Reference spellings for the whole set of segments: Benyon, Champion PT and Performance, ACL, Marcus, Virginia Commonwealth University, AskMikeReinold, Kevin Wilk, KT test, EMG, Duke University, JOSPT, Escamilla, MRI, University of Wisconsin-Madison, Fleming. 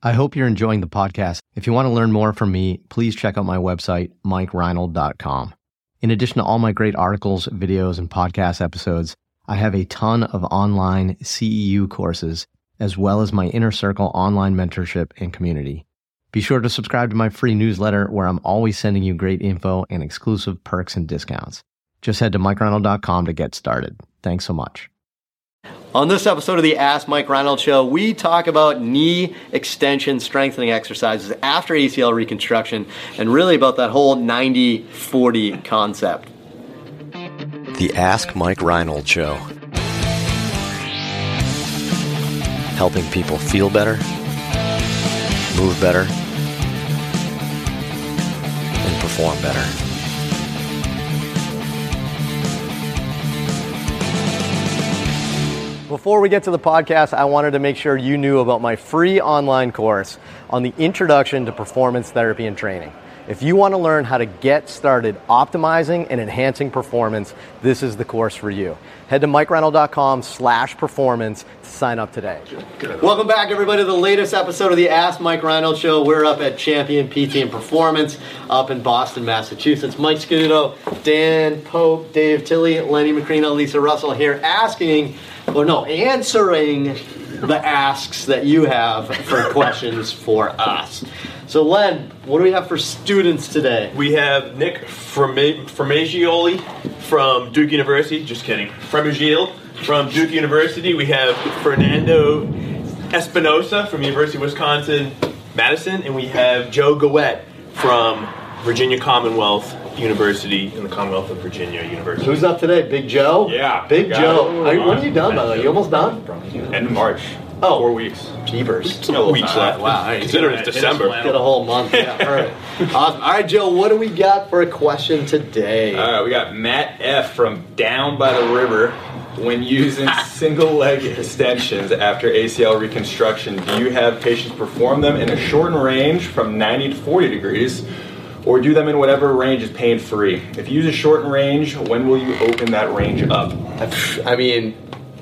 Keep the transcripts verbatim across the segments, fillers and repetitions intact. I hope you're enjoying the podcast. If you want to learn more from me, please check out my website, Mike Reinold dot com. In addition to all my great articles, videos, and podcast episodes, I have a ton of online C E U courses, as well as my Inner Circle online mentorship and community. Be sure to subscribe to my free newsletter, where I'm always sending you great info and exclusive perks and discounts. Just head to Mike Reinold dot com to get started. Thanks so much. On this episode of the Ask Mike Reinold Show, we talk about knee extension strengthening exercises after A C L reconstruction, and really about that whole ninety forty concept. The Ask Mike Reinold Show. Helping people feel better, move better, and perform better. Before we get to the podcast, I wanted to make sure you knew about my free online course on the Introduction to Performance Therapy and Training. If you want to learn how to get started optimizing and enhancing performance, this is the course for you. Head to Mike Reinold dot com slash performance to sign up today. Welcome back, everybody, to the latest episode of the Ask Mike Reinold Show. We're up at Champion P T and Performance up in Boston, Massachusetts. Mike Scudo, Dan Pope, Dave Tilley, Lenny Macrina, Lisa Russell here asking... Well, no, answering the asks that you have for questions for us. So, Len, what do we have for students today? We have Nick Fremigioli from Duke University. Just kidding. Fremigioli from Duke University. We have Fernando Espinosa from University of Wisconsin-Madison. And we have Joe Gouette from Virginia Commonwealth University in the Commonwealth of Virginia University. Who's up today? Big Joe? Yeah. Big Joe. I mean, when are you done, by the way? You almost done? End of March. Oh. Four weeks. Jeepers. No weeks left. Wow. Consider it's December. Get a whole month. Yeah. All right. Awesome. All right, Joe, what do we got for a question today? All right, we got Matt F. from Down by the River. When using single leg extensions after A C L reconstruction, do you have patients perform them in a shortened range from ninety to forty degrees? Or do them in whatever range is pain-free? If you use a shortened range, when will you open that range up? I mean,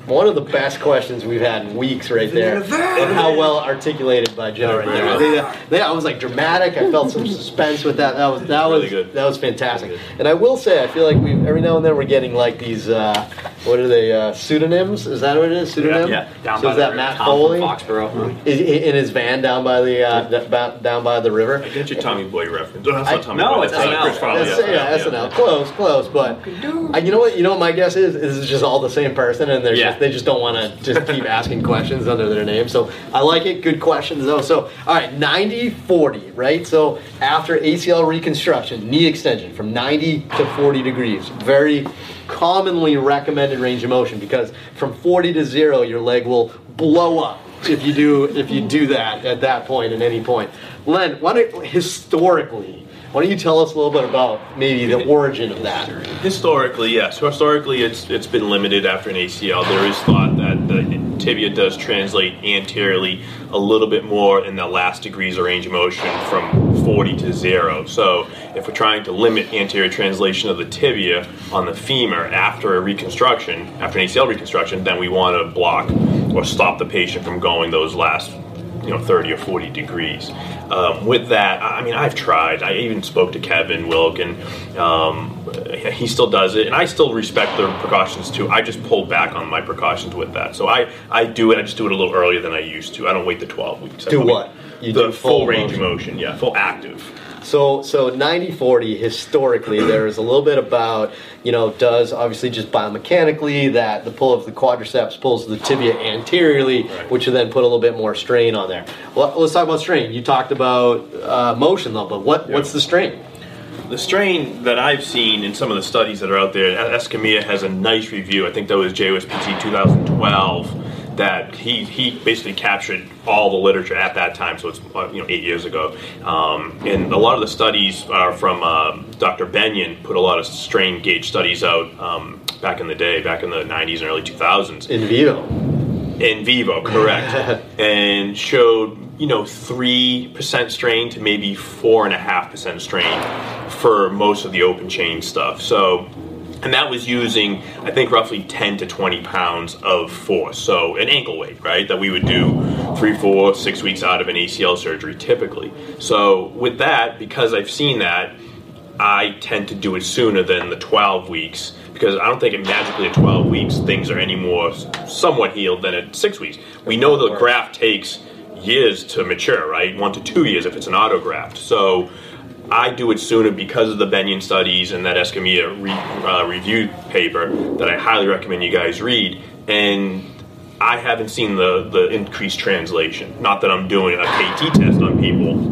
one of the best questions we've had in weeks right there. And how well articulated by Joe right there. I, they, I was like dramatic. I felt some suspense with that. That was that was really good. That was fantastic. And I will say, I feel like we every now and then we're getting like these, uh, what are they, uh, pseudonyms? Is that what it is? Pseudonym? Yeah. yeah. Down so by is the that river. Matt Foley? Foxborough. Mm-hmm. Is, in his van down by the uh, down by the river. I get your Tommy Boy reference. Oh, that's not Tommy I, Boy. No, that's S N L. Yeah, S N L. Close, close. But I, you know what? You know what my guess is? This is just all the same person, and they're yeah. just They just don't want to just keep asking questions under their name. So I like it. Good questions, though. So, all right, ninety forty, right? So after A C L reconstruction, knee extension from ninety to forty degrees. Very commonly recommended range of motion, because from forty to zero, your leg will blow up if you do if you do that at that point, at any point. Len, why don't, historically, why don't you tell us a little bit about maybe the origin of that? Historically, yes. Yeah. So historically, it's it's been limited after an A C L. There is thought that the tibia does translate anteriorly a little bit more in the last degrees of range of motion from forty to zero. So if we're trying to limit anterior translation of the tibia on the femur after a reconstruction, after an A C L reconstruction, then we want to block or stop the patient from going those last, you know, thirty or forty degrees. Um, with that, I mean, I've tried. I even spoke to Kevin Wilk, and um, he still does it. And I still respect the precautions, too. I just pull back on my precautions with that. So I, I do it. I just do it a little earlier than I used to. I don't wait the twelve weeks. Do what? You do full range of motion. Yeah, full active. So so ninety forty, historically, there is a little bit about, you know, does obviously just biomechanically that the pull of the quadriceps pulls the tibia anteriorly, right, which will then put a little bit more strain on there. Well, let's talk about strain. You talked about uh, motion, though, but what, yeah. what's the strain? The strain that I've seen in some of the studies that are out there, Escamilla has a nice review. I think that was J O S P T twenty twelve. That he, he basically captured all the literature at that time, so it's, you know, eight years ago. Um, and a lot of the studies are from uh, Doctor Benyon, put a lot of strain gauge studies out um, back in the day, back in the nineties and early two thousands. In vivo. In vivo, correct. And showed, you know, three percent strain to maybe four point five percent strain for most of the open chain stuff. So... And that was using, I think, roughly ten to twenty pounds of force. So an ankle weight, right, that we would do three, four, six weeks out of an A C L surgery typically. So with that, because I've seen that, I tend to do it sooner than the twelve weeks, because I don't think it magically at twelve weeks things are any more somewhat healed than at six weeks. We know the graft takes years to mature, right? One to two years if it's an autograft. So I do it sooner because of the Benyon studies and that Escamilla re, uh, review paper that I highly recommend you guys read. And I haven't seen the, the increased translation. Not that I'm doing a K T test on people.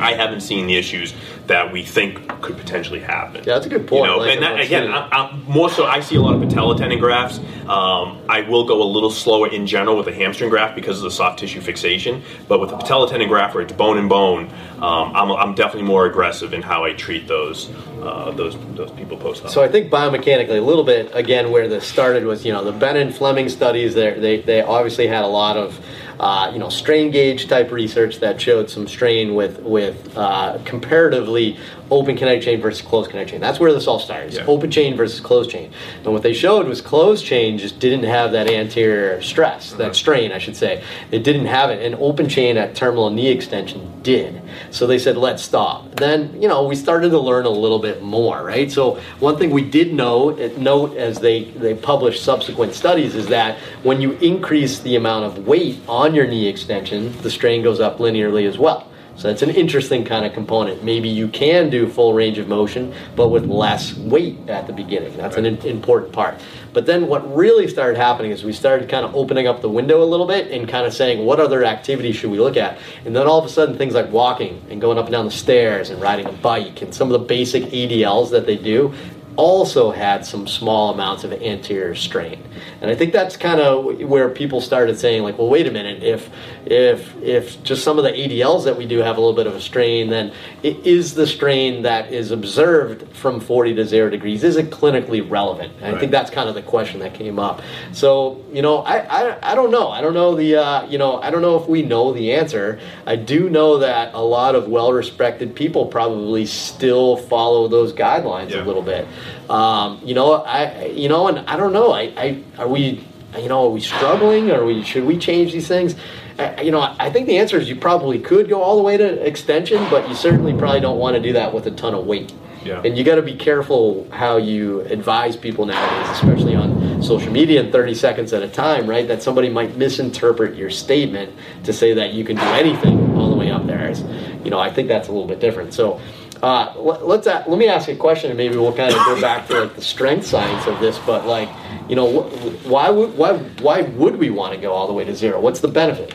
I haven't seen the issues that we think could potentially happen. Yeah, that's a good point. You know, like and that, again, I, I, more so, I see a lot of patella tendon grafts. Um, I will go a little slower in general with a hamstring graft because of the soft tissue fixation. But with a patella tendon graft where it's bone and bone, um, I'm, I'm definitely more aggressive in how I treat those uh, those those people post-op. So I think biomechanically, a little bit again, where this started was, you know, the Benyon Fleming studies. They they obviously had a lot of. Uh, you know, strain gauge type research that showed some strain with with uh, comparatively open kinetic chain versus closed kinetic chain. That's where this all started. Yeah. Open chain versus closed chain. And what they showed was closed chain just didn't have that anterior stress, mm-hmm. that strain, I should say. It didn't have it. And open chain at terminal knee extension did. So they said, let's stop. Then, you know, we started to learn a little bit more, right? So one thing we did know, note as they, they published subsequent studies is that when you increase the amount of weight on your knee extension, the strain goes up linearly as well. So that's an interesting kind of component. Maybe you can do full range of motion, but with less weight at the beginning. That's an important part. But then what really started happening is we started kind of opening up the window a little bit and kind of saying, what other activities should we look at? And then all of a sudden, things like walking and going up and down the stairs and riding a bike and some of the basic A D Ls that they do also had some small amounts of anterior strain. And I think that's kind of where people started saying, like, well, wait a minute, if if if just some of the A D Ls that we do have a little bit of a strain, then it is the strain that is observed from forty to zero degrees, is it clinically relevant? And right. I think that's kind of the question that came up. So, you know, I, I, I don't know. I don't know the, uh, you know, I don't know if we know the answer. I do know that a lot of well-respected people probably still follow those guidelines yeah. a little bit. Um, you know, I, you know, and I don't know, I, I, are we, you know, are we struggling? Are we, should we change these things? I, you know, I think the answer is you probably could go all the way to extension, but you certainly probably don't want to do that with a ton of weight. Yeah. And you got to be careful how you advise people nowadays, especially on social media and thirty seconds at a time, right? That somebody might misinterpret your statement to say that you can do anything all the way up there. It's, you know, I think that's a little bit different. So, Uh, let's uh, let me ask you a question, and maybe we'll kind of go back to like the strength science of this. But like, you know, wh- why would why why would we want to go all the way to zero? What's the benefit?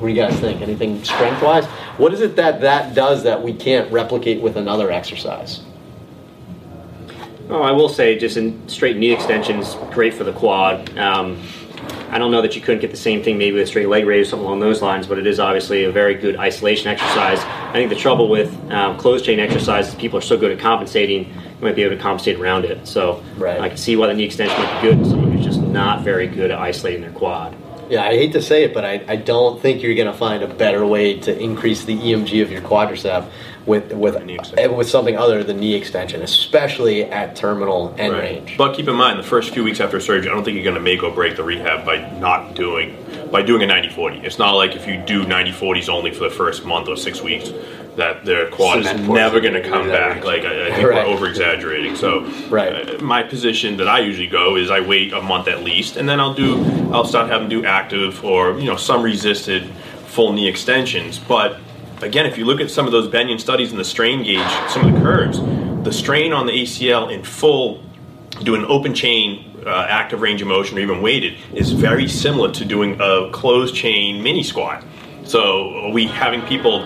What do you guys think? Anything strength wise? What is it that that does that we can't replicate with another exercise? Oh, I will say, just in straight knee extensions, great for the quad. Um, I don't know that you couldn't get the same thing maybe with a straight leg raise or something along those lines, but it is obviously a very good isolation exercise. I think the trouble with um, closed chain exercises, people are so good at compensating, you might be able to compensate around it. So right. I can see why the knee extension might be good to someone who's just not very good at isolating their quad. Yeah, I hate to say it, but I, I don't think you're going to find a better way to increase the E M G of your quadricep with with with something other than knee extension, especially at terminal end right. range. But keep in mind, the first few weeks after surgery, I don't think you're going to make or break the rehab by not doing by doing a ninety forty. It's not like if you do ninety forties only for the first month or six weeks that their quad Cement is never going to come back. Like I, I think right. we're over exaggerating. So right. uh, my position that I usually go is I wait a month at least, and then I'll do I'll start having to do active or you know some resisted full knee extensions, but. Again, if you look at some of those Benyon studies and the strain gauge, some of the curves, the strain on the A C L in full, doing open chain uh, active range of motion or even weighted, is very similar to doing a closed chain mini squat. So are we having people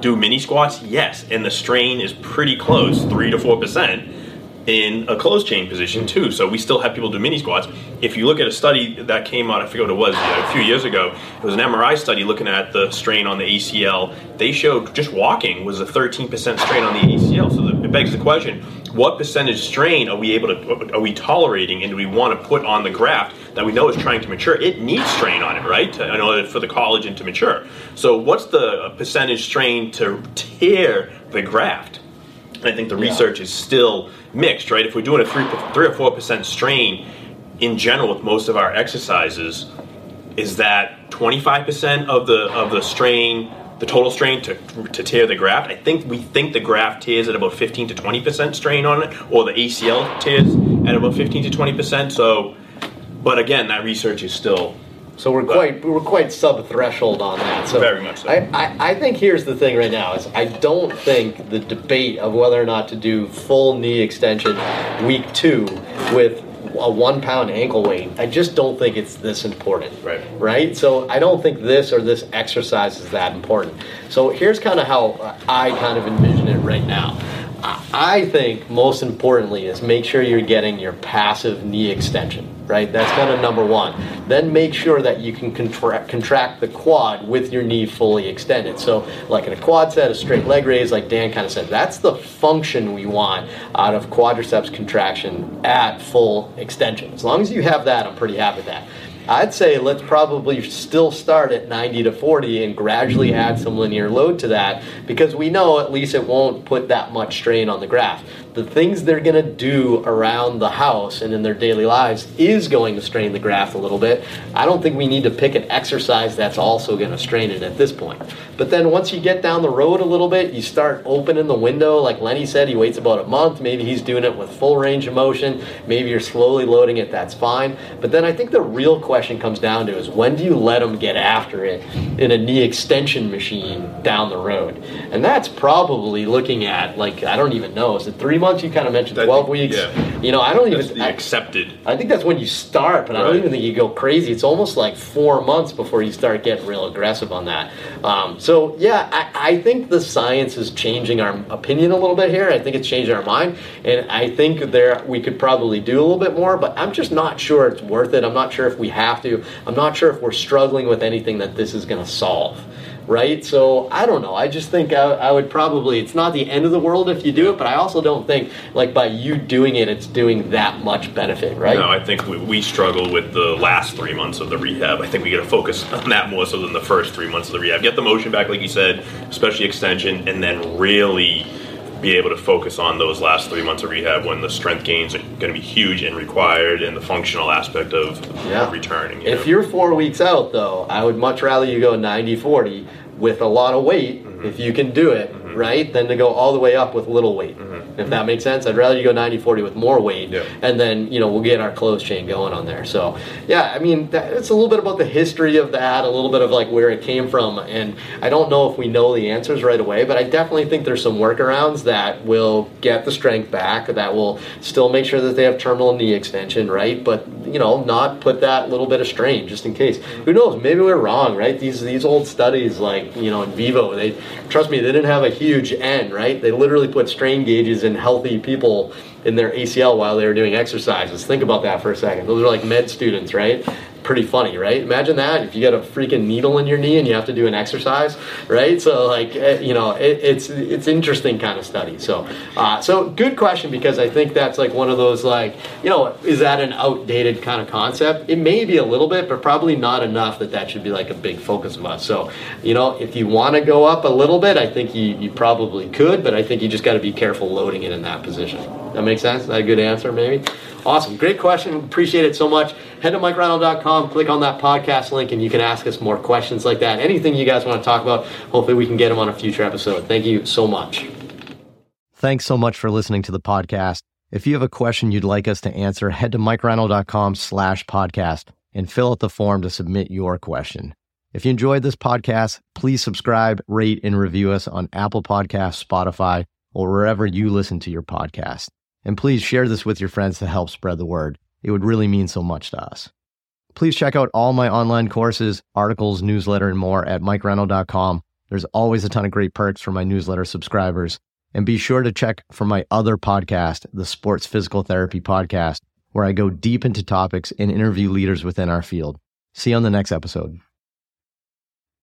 do mini squats? Yes, and the strain is pretty close, three to four percent in a closed chain position too. So we still have people do mini squats. If you look at a study that came out, I forget what it was, a few years ago, it was an M R I study looking at the strain on the A C L. They showed just walking was a thirteen percent strain on the A C L. So it begs the question, what percentage strain are we able to, are we tolerating and do we want to put on the graft that we know is trying to mature? It needs strain on it, right? In order for the collagen to mature. So what's the percentage strain to tear the graft? I think the research yeah. is still mixed, right? If we're doing a three, three or four percent strain in general with most of our exercises, is that twenty-five percent of the of the strain, the total strain to to tear the graft? I think we think the graft tears at about fifteen to twenty percent strain on it, or the A C L tears at about fifteen to twenty percent. So, but again, that research is still. So we're quite we're quite sub-threshold on that. So very much so. I, I, I think here's the thing right now is I don't think the debate of whether or not to do full knee extension week two with a one pound ankle weight, I just don't think it's this important. Right. Right? So I don't think this or this exercise is that important. So here's kind of how I kind of envision it right now. I think most importantly is make sure you're getting your passive knee extension. Right, that's kind of number one. Then make sure that you can contra- contract the quad with your knee fully extended. So like in a quad set, a straight leg raise, like Dan kind of said, that's the function we want out of quadriceps contraction at full extension. As long as you have that, I'm pretty happy with that. I'd say let's probably still start at ninety to forty and gradually add some linear load to that, because we know at least it won't put that much strain on the graft. The things they're going to do around the house and in their daily lives is going to strain the graft a little bit. I don't think we need to pick an exercise that's also going to strain it at this point. But then once you get down the road a little bit, you start opening the window. Like Lenny said, he waits about a month. Maybe he's doing it with full range of motion. Maybe you're slowly loading it. That's fine. But then I think the real question question comes down to is when do you let them get after it in a knee extension machine down the road? And that's probably looking at, like, I don't even know, is it three months? You kind of mentioned twelve think, weeks. Yeah. You know, I don't that's even the accepted. I, I think that's when you start, but right. I don't even think you go crazy. It's almost like four months before you start getting real aggressive on that. Um, so yeah, I, I think the science is changing our opinion a little bit here. I think it's changing our mind, and I think there we could probably do a little bit more, but I'm just not sure it's worth it. I'm not sure if we have have to. I'm not sure if we're struggling with anything that this is going to solve, right? So I don't know. I just think I, I would probably, it's not the end of the world if you do it, but I also don't think like by you doing it, it's doing that much benefit, right? No, I think we, we struggle with the last three months of the rehab. I think we got to focus on that more so than the first three months of the rehab. Get the motion back, like you said, especially extension, and then really be able to focus on those last three months of rehab when the strength gains are going to be huge and required and the functional aspect of yeah. returning. You if know? You're four weeks out, though, I would much rather you go ninety forty with a lot of weight, mm-hmm. if you can do it, mm-hmm. right, than to go all the way up with little weight. Mm-hmm. If that makes sense, I'd rather you go ninety forty with more weight, yeah. and then, you know, we'll get our close chain going on there. So, yeah, I mean, that, it's a little bit about the history of that, a little bit of, like, where it came from, and I don't know if we know the answers right away, but I definitely think there's some workarounds that will get the strength back, that will still make sure that they have terminal knee extension, right, but, you know, not put that little bit of strain just in case. Who knows? Maybe we're wrong, right? These, these old studies, like, you know, in vivo, they trust me, they didn't have a huge end, right? They literally put strain gauges in healthy people in their A C L while they were doing exercises. Think about that for a second. Those are like med students, right? Pretty funny, right? Imagine that if you got a freaking needle in your knee and you have to do an exercise, right? So, like, you know, it, it's it's interesting kind of study. So, uh, so good question, because I think that's like one of those, like, you know, is that an outdated kind of concept? It may be a little bit, but probably not enough that that should be like a big focus of us. So, you know, if you want to go up a little bit, I think you, you probably could, but I think you just got to be careful loading it in that position. That makes sense? Is that a good answer, maybe? Awesome. Great question. Appreciate it so much. Head to Mike Reinold dot com, click on that podcast link, and you can ask us more questions like that. Anything you guys want to talk about, hopefully we can get them on a future episode. Thank you so much. Thanks so much for listening to the podcast. If you have a question you'd like us to answer, head to Mike Reinold dot com slash podcast and fill out the form to submit your question. If you enjoyed this podcast, please subscribe, rate, and review us on Apple Podcasts, Spotify, or wherever you listen to your podcast. And please share this with your friends to help spread the word. It would really mean so much to us. Please check out all my online courses, articles, newsletter, and more at Mike Reinold dot com. There's always a ton of great perks for my newsletter subscribers. And be sure to check for my other podcast, the Sports Physical Therapy Podcast, where I go deep into topics and interview leaders within our field. See you on the next episode.